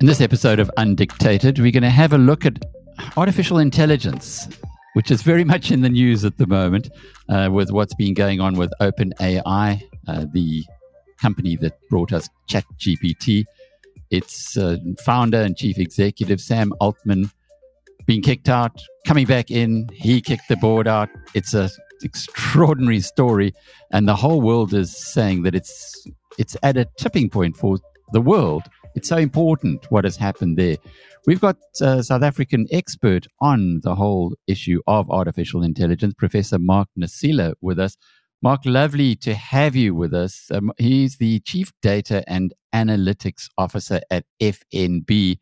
In this episode of Undictated, we're going to have a look at artificial intelligence, which is very much in the news at the moment with what's been going on with OpenAI, the company that brought us ChatGPT. Its founder and chief executive, Sam Altman, being kicked out, coming back in. He kicked the board out. It's an extraordinary story. And the whole world is saying that it's at a tipping point for the world. It's so important what has happened there. We've got a South African expert on the whole issue of artificial intelligence, Professor Mark Nasila, with us. Mark, lovely to have you with us. He's the Chief Data and Analytics Officer at FNB.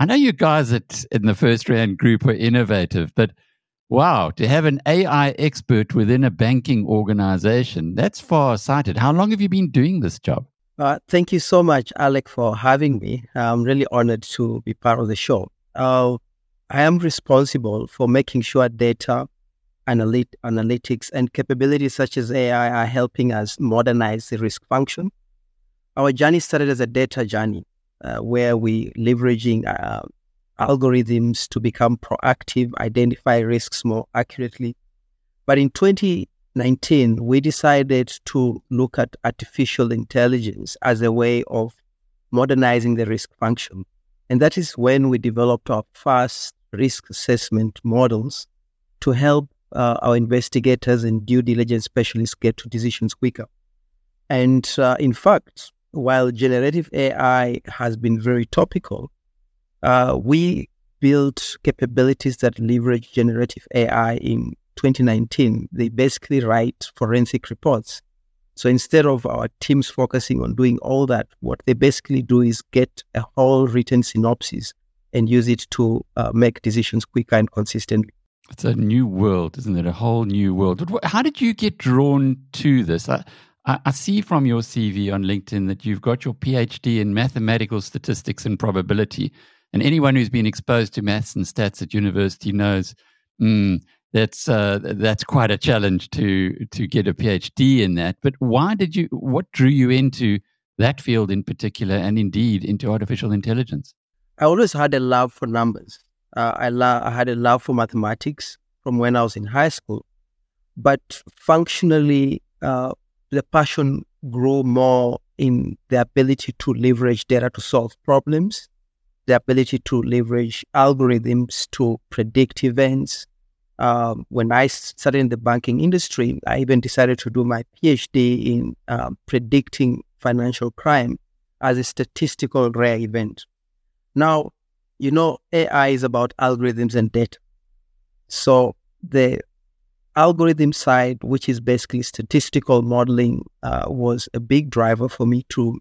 I know you guys in the first round group are innovative, but wow, to have an AI expert within a banking organization, that's far-sighted. How long have you been doing this job? Thank you so much, Alec, for having me. I'm really honored to be part of the show. I am responsible for making sure data, analytics, and capabilities such as AI are helping us modernize the risk function. Our journey started as a data journey where we're leveraging algorithms to become proactive, identify risks more accurately. But in 2019, we decided to look at artificial intelligence as a way of modernizing the risk function. And that is when we developed our first risk assessment models to help our investigators and due diligence specialists get to decisions quicker. And in fact, while generative AI has been very topical, we built capabilities that leverage generative AI. In 2019, they basically write forensic reports. So instead of our teams focusing on doing all that, what they basically do is get a whole written synopsis and use it to make decisions quicker and consistently. It's a new world, isn't it? A whole new world. How did you get drawn to this? I see from your CV on LinkedIn that you've got your PhD in mathematical statistics and probability. And anyone who's been exposed to maths and stats at university knows that's quite a challenge to get a PhD in that. But what drew you into that field in particular, and indeed into artificial intelligence? I always had a love for numbers. I had a love for mathematics from when I was in high school, but functionally, the passion grew more in the ability to leverage data to solve problems, the ability to leverage algorithms to predict events. When I started in the banking industry, I even decided to do my PhD in predicting financial crime as a statistical rare event. Now, you know, AI is about algorithms and data. So the algorithm side, which is basically statistical modeling, was a big driver for me to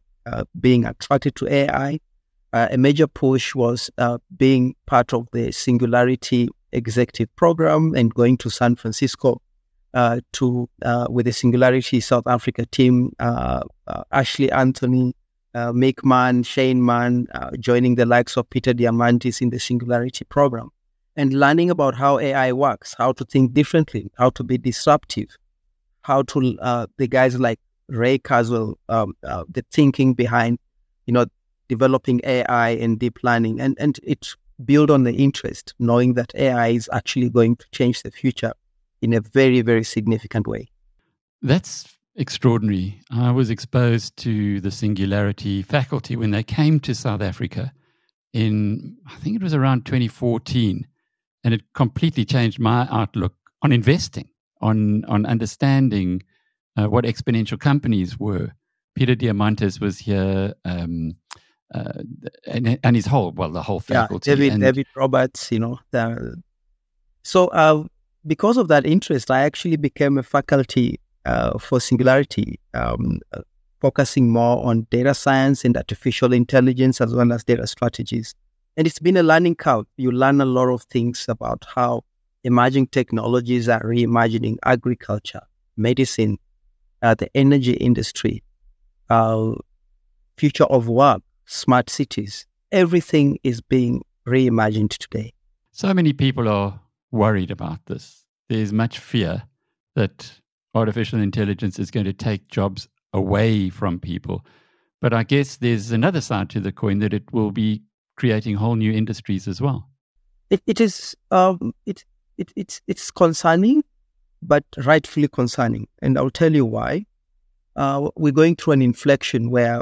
being attracted to AI. A major push was being part of the Singularity executive program and going to San Francisco with the Singularity South Africa team, Ashley Anthony, Mick Mann, Shane Mann, joining the likes of Peter Diamandis in the Singularity program and learning about how AI works, how to think differently, how to be disruptive, how to the guys like Ray Kurzweil, the thinking behind, you know, developing AI and deep learning. And it built on the interest, knowing that AI is actually going to change the future in a very, very significant way. That's extraordinary. I was exposed to the Singularity faculty when they came to South Africa in, I think it was around 2014, and it completely changed my outlook on investing, on understanding what exponential companies were. Peter Diamandis was here, and his whole faculty. Yeah, David Roberts, you know. So because of that interest, I actually became a faculty for Singularity, focusing more on data science and artificial intelligence as well as data strategies. And it's been a learning curve. You learn a lot of things about how emerging technologies are reimagining agriculture, medicine, the energy industry, future of work, smart cities. Everything is being reimagined today. So many people are worried about this. There's much fear that artificial intelligence is going to take jobs away from people. But I guess there's another side to the coin, that it will be creating whole new industries as well. It's concerning, but rightfully concerning. And I'll tell you why. We're going through an inflection where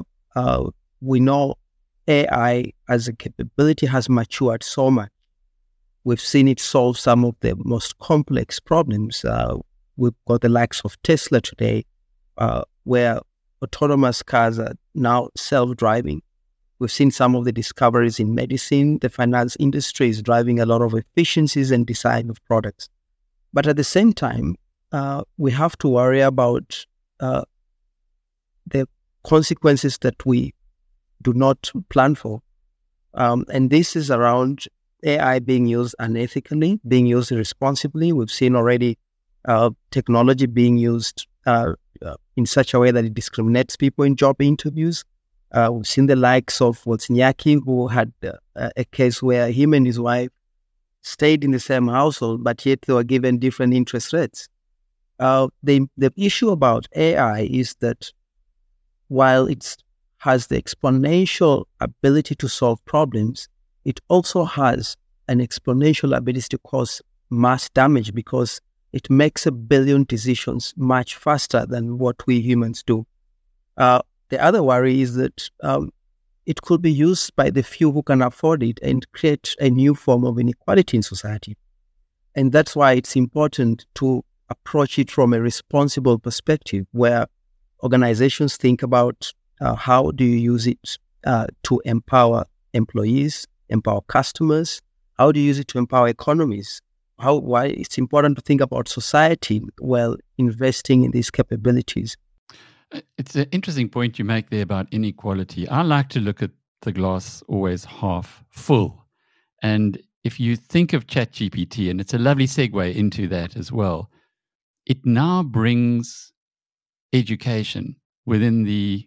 we know AI as a capability has matured so much. We've seen it solve some of the most complex problems. We've got the likes of Tesla today, where autonomous cars are now self-driving. We've seen some of the discoveries in medicine. The finance industry is driving a lot of efficiencies and design of products. But at the same time, we have to worry about the consequences that we do not plan for. And this is around AI being used unethically, being used irresponsibly. We've seen already technology being used in such a way that it discriminates people in job interviews. We've seen the likes of Wozniacki, who had a case where him and his wife stayed in the same household, but yet they were given different interest rates. The issue about AI is that while it has the exponential ability to solve problems, it also has an exponential ability to cause mass damage, because it makes 1 billion decisions much faster than what we humans do. The other worry is that it could be used by the few who can afford it and create a new form of inequality in society. And that's why it's important to approach it from a responsible perspective, where organizations think about how do you use it to empower employees, empower customers, how do you use it to empower economies, why it's important to think about society while investing in these capabilities. It's an interesting point you make there about inequality. I like to look at the glass always half full. And if you think of ChatGPT, and it's a lovely segue into that as well, it now brings education within the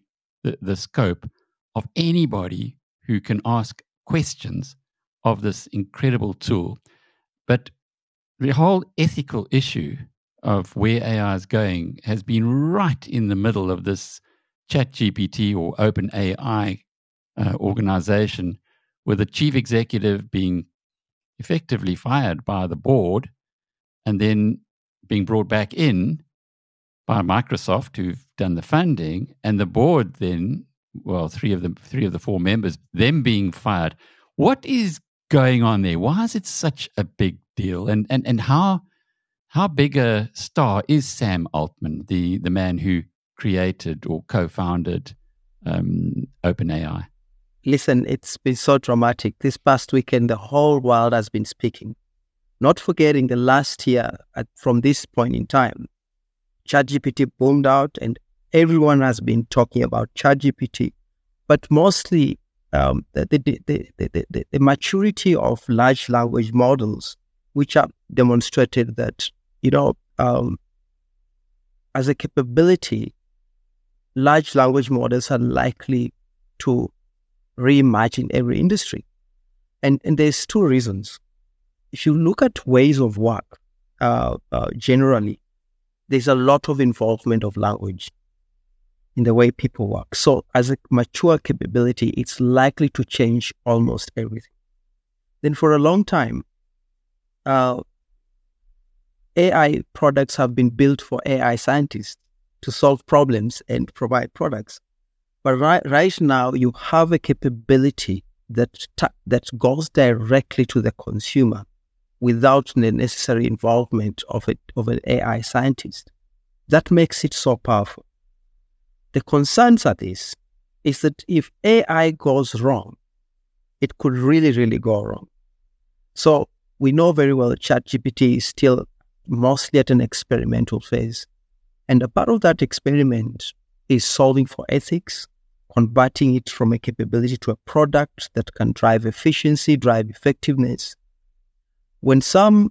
scope of anybody who can ask questions of this incredible tool. But the whole ethical issue of where AI is going has been right in the middle of this ChatGPT or OpenAI organization, with the chief executive being effectively fired by the board and then being brought back in by Microsoft, who've done the funding, and the board then, well, three of the four members, them being fired. What is going on there? Why is it such a big deal? And how big a star is Sam Altman, the man who created or co-founded OpenAI? Listen, it's been so dramatic. This past weekend, the whole world has been speaking. Not forgetting the last year, from this point in time, ChatGPT boomed out and everyone has been talking about ChatGPT. But mostly the maturity of large language models, which have demonstrated that, as a capability, large language models are likely to reimagine every industry. And there's two reasons. If you look at ways of work, generally, there's a lot of involvement of language in the way people work. So as a mature capability, it's likely to change almost everything. Then for a long time, AI products have been built for AI scientists to solve problems and provide products. But right now, you have a capability that goes directly to the consumer without the necessary involvement of an AI scientist. That makes it so powerful. The concerns are this, is that if AI goes wrong, it could really, really go wrong. So we know very well that ChatGPT is still mostly at an experimental phase. And a part of that experiment is solving for ethics, converting it from a capability to a product that can drive efficiency, drive effectiveness. When Sam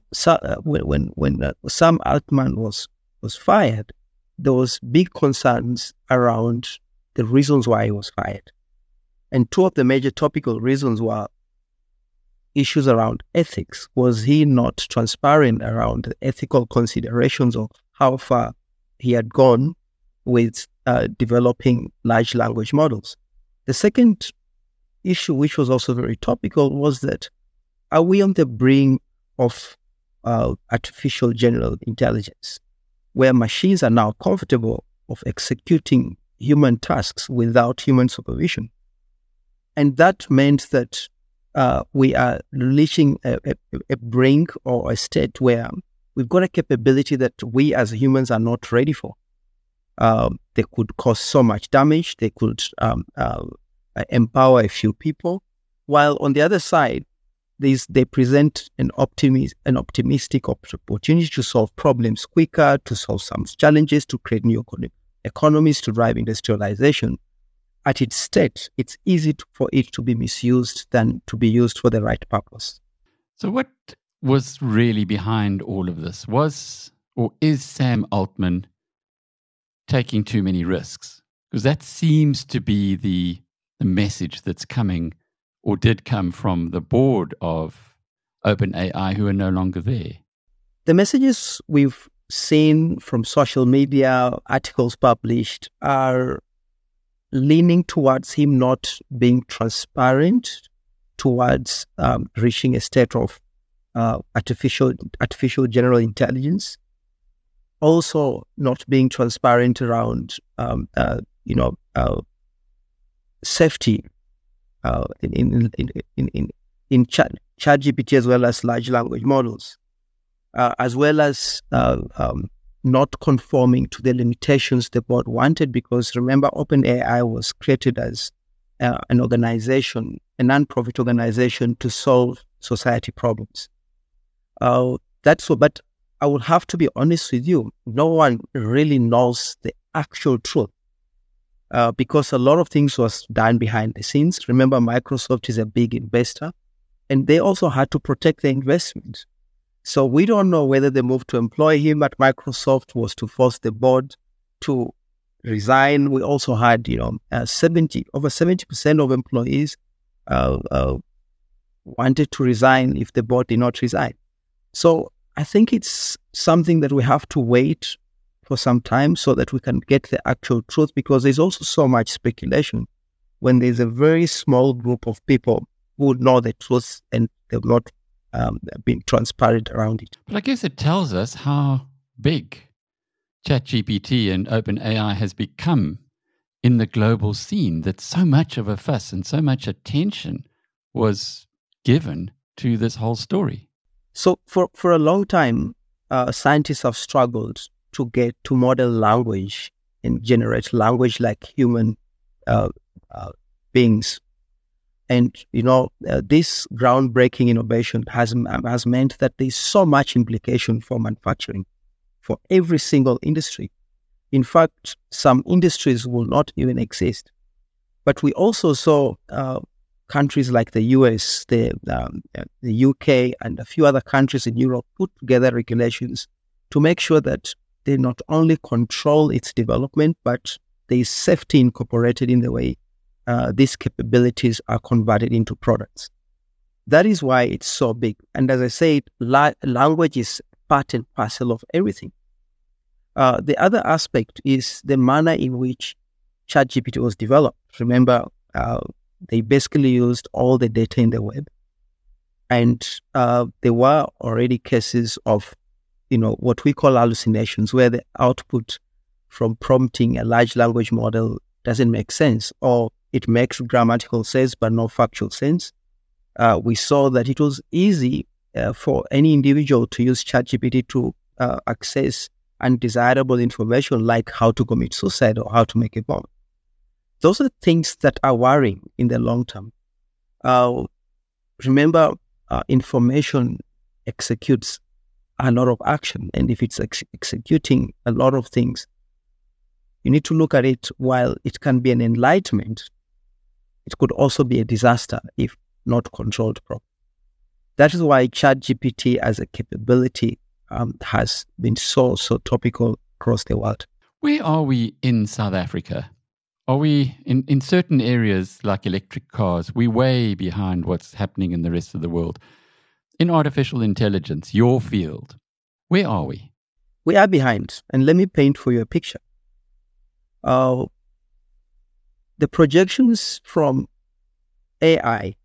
Altman was fired, there was big concerns around the reasons why he was fired. And two of the major topical reasons were issues around ethics. Was he not transparent around the ethical considerations of how far he had gone with developing large language models. The second issue, which was also very topical, was that are we on the brink of artificial general intelligence, where machines are now comfortable of executing human tasks without human supervision? And that meant that we are reaching a brink or a state where we've got a capability that we as humans are not ready for. They could cause so much damage. They could empower a few people. While on the other side, they present an optimistic opportunity to solve problems quicker, to solve some challenges, to create new economies, to drive industrialization. At its state, it's easy for it to be misused than to be used for the right purpose. So what was really behind all of this? Was or is Sam Altman taking too many risks? Because that seems to be the message that's coming or did come from the board of OpenAI, who are no longer there. The messages we've seen from social media, articles published, are leaning towards him not being transparent, towards reaching a state of artificial general intelligence, also not being transparent around safety in ChatGPT as well as large language models, as well as not conforming to the limitations the board wanted, because remember, OpenAI was created as an organization, a non-profit organization, to solve society problems. But I will have to be honest with you, no one really knows the actual truth, because a lot of things was done behind the scenes. Remember, Microsoft is a big investor, and they also had to protect their investment. So we don't know whether the move to employ him at Microsoft was to force the board to resign. We also had, over 70% of employees wanted to resign if the board did not resign. So I think it's something that we have to wait for some time so that we can get the actual truth, because there's also so much speculation when there's a very small group of people who know the truth and they've not being transparent around it. But I guess it tells us how big ChatGPT and OpenAI has become in the global scene, that so much of a fuss and so much attention was given to this whole story. So for a long time, scientists have struggled to get to model language and generate language like human beings. And, this groundbreaking innovation has meant that there's so much implication for manufacturing, for every single industry. In fact, some industries will not even exist. But we also saw countries like the US, the UK, and a few other countries in Europe put together regulations to make sure that they not only control its development, but there is safety incorporated in the way these capabilities are converted into products. That is why it's so big. And as I said, language is part and parcel of everything. The other aspect is the manner in which ChatGPT was developed. Remember, they basically used all the data in the web. And there were already cases of, what we call hallucinations, where the output from prompting a large language model doesn't make sense, or it makes grammatical sense, but no factual sense. We saw that it was easy for any individual to use ChatGPT to access undesirable information like how to commit suicide or how to make a bomb. Those are things that are worrying in the long term. Remember, information executes a lot of action. And if it's executing a lot of things, you need to look at it. While it can be an enlightenment, it could also be a disaster if not controlled properly. That is why ChatGPT as a capability has been so topical across the world. Where are we in South Africa? Are we in certain areas like electric cars, we're way behind what's happening in the rest of the world? In artificial intelligence, your field, where are we? We are behind. And let me paint for you a picture. The projections from AI,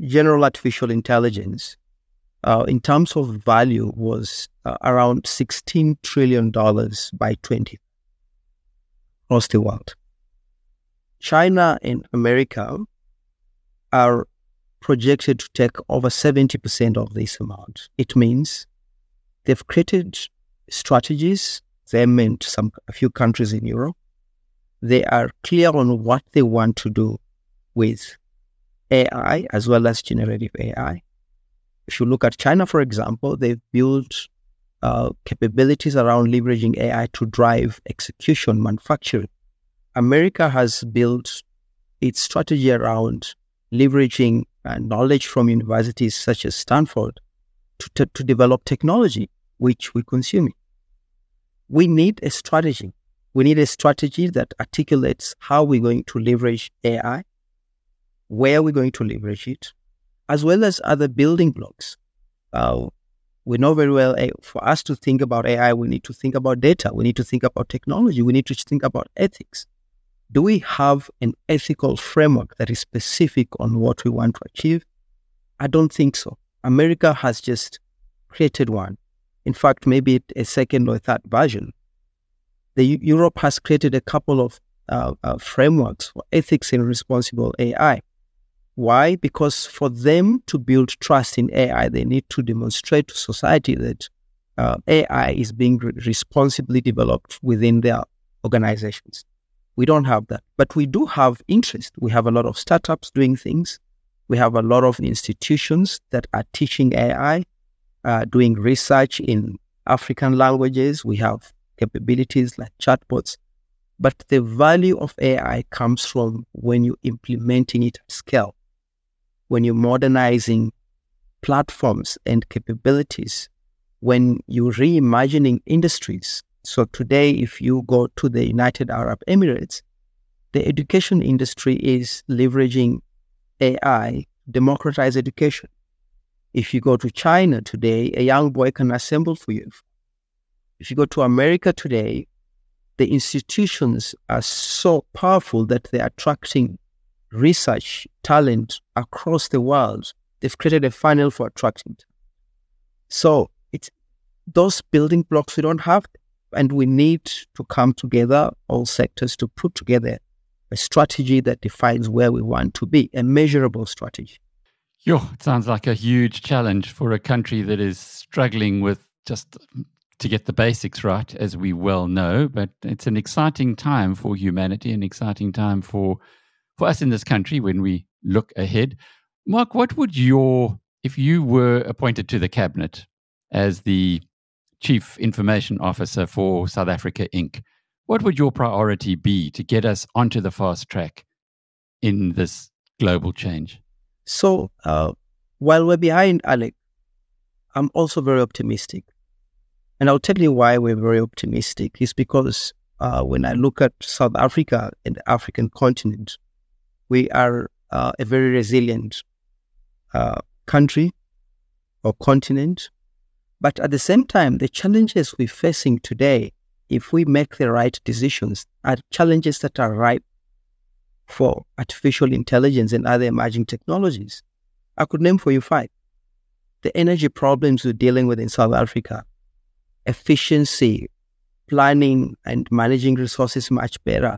general artificial intelligence, in terms of value was around $16 trillion by 20 across the world. China and America are projected to take over 70% of this amount. It means they've created strategies, them and a few countries in Europe. They are clear on what they want to do with AI as well as generative AI. If you look at China, for example, they've built capabilities around leveraging AI to drive execution, manufacturing. America has built its strategy around leveraging knowledge from universities such as Stanford to develop technology, which we consume. We need a strategy. We need a strategy that articulates how we're going to leverage AI, where we're going to leverage it, as well as other building blocks. We know very well, for us to think about AI, we need to think about data. We need to think about technology. We need to think about ethics. Do we have an ethical framework that is specific on what we want to achieve? I don't think so. America has just created one. In fact, maybe a second or third version. Europe has created a couple of frameworks for ethics in responsible AI. Why? Because for them to build trust in AI, they need to demonstrate to society that AI is being responsibly developed within their organizations. We don't have that. But we do have interest. We have a lot of startups doing things. We have a lot of institutions that are teaching AI, doing research in African languages. We have capabilities like chatbots. But the value of AI comes from when you're implementing it at scale, when you're modernizing platforms and capabilities, when you're reimagining industries. So today, if you go to the United Arab Emirates, the education industry is leveraging AI to democratize education. If you go to China today, a young boy can assemble for you. If you go to America today, the institutions are so powerful that they're attracting research talent across the world. They've created a funnel for attracting. So it's those building blocks we don't have, and we need to come together, all sectors, to put together a strategy that defines where we want to be, a measurable strategy. It sounds like a huge challenge for a country that is struggling with just to get the basics right, as we well know. But it's an exciting time for humanity, an exciting time for us in this country when we look ahead. Mark, what would if you were appointed to the cabinet as the Chief Information Officer for South Africa, Inc., what would your priority be to get us onto the fast track in this global change? So while we're behind, Alec, I'm also very optimistic. And I'll tell you why we're very optimistic. It's because when I look at South Africa and the African continent, we are a very resilient country or continent. But at the same time, the challenges we're facing today, if we make the right decisions, are challenges that are ripe for artificial intelligence and other emerging technologies. I could name for you 5. The energy problems we're dealing with in South Africa, efficiency, planning and managing resources much better,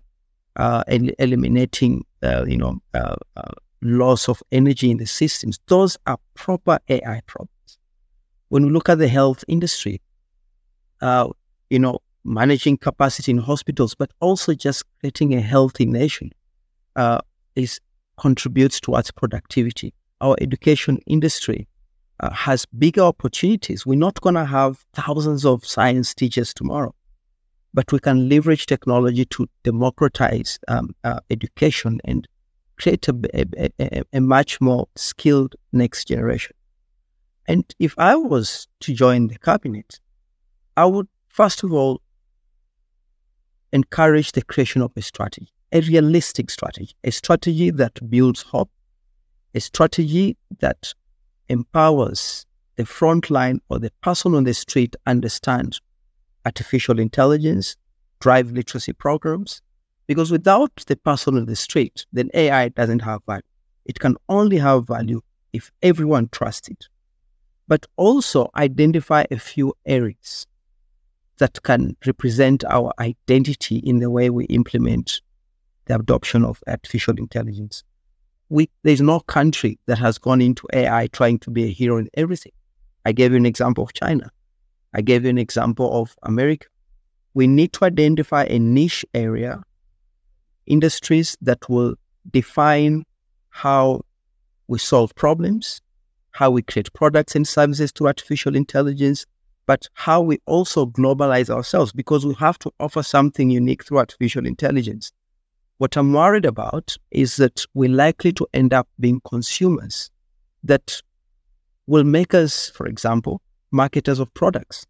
and eliminating loss of energy in the systems. Those are proper AI problems. When we look at the health industry, managing capacity in hospitals, but also just creating a healthy nation contributes towards productivity. Our education industry has bigger opportunities. We're not going to have thousands of science teachers tomorrow, but we can leverage technology to democratize education and create a much more skilled next generation. And if I was to join the cabinet, I would, first of all, encourage the creation of a strategy, a realistic strategy, a strategy that builds hope, a strategy that empowers the frontline or the person on the street understand artificial intelligence, drive literacy programs, because without the person on the street, then AI doesn't have value. It can only have value if everyone trusts it. But also identify a few areas that can represent our identity in the way we implement the adoption of artificial intelligence. There's no country that has gone into AI trying to be a hero in everything. I gave you an example of China. I gave you an example of America. We need to identify a niche area, industries that will define how we solve problems, how we create products and services to artificial intelligence, but how we also globalize ourselves, because we have to offer something unique through artificial intelligence. What I'm worried about is that we're likely to end up being consumers that will make us, for example, marketers of products.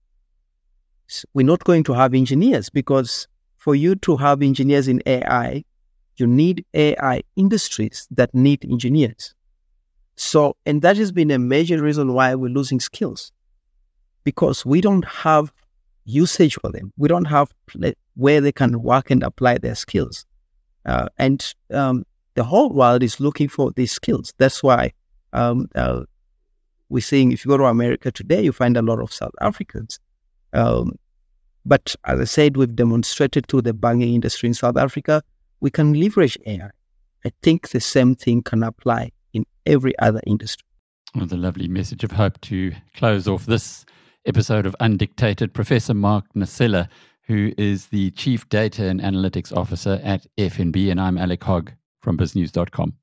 So we're not going to have engineers, because for you to have engineers in AI, you need AI industries that need engineers. So, and that has been a major reason why we're losing skills, because we don't have usage for them. We don't have where they can work and apply their skills. The whole world is looking for these skills. That's why we're seeing, if you go to America today, you find a lot of South Africans. But as I said, we've demonstrated through the banking industry in South Africa, we can leverage AI. I think the same thing can apply in every other industry. With a lovely message of hope to close off this episode of Undictated, Professor Mark Nasila, who is the Chief Data and Analytics Officer at FNB, and I'm Alec Hogg from biznews.com.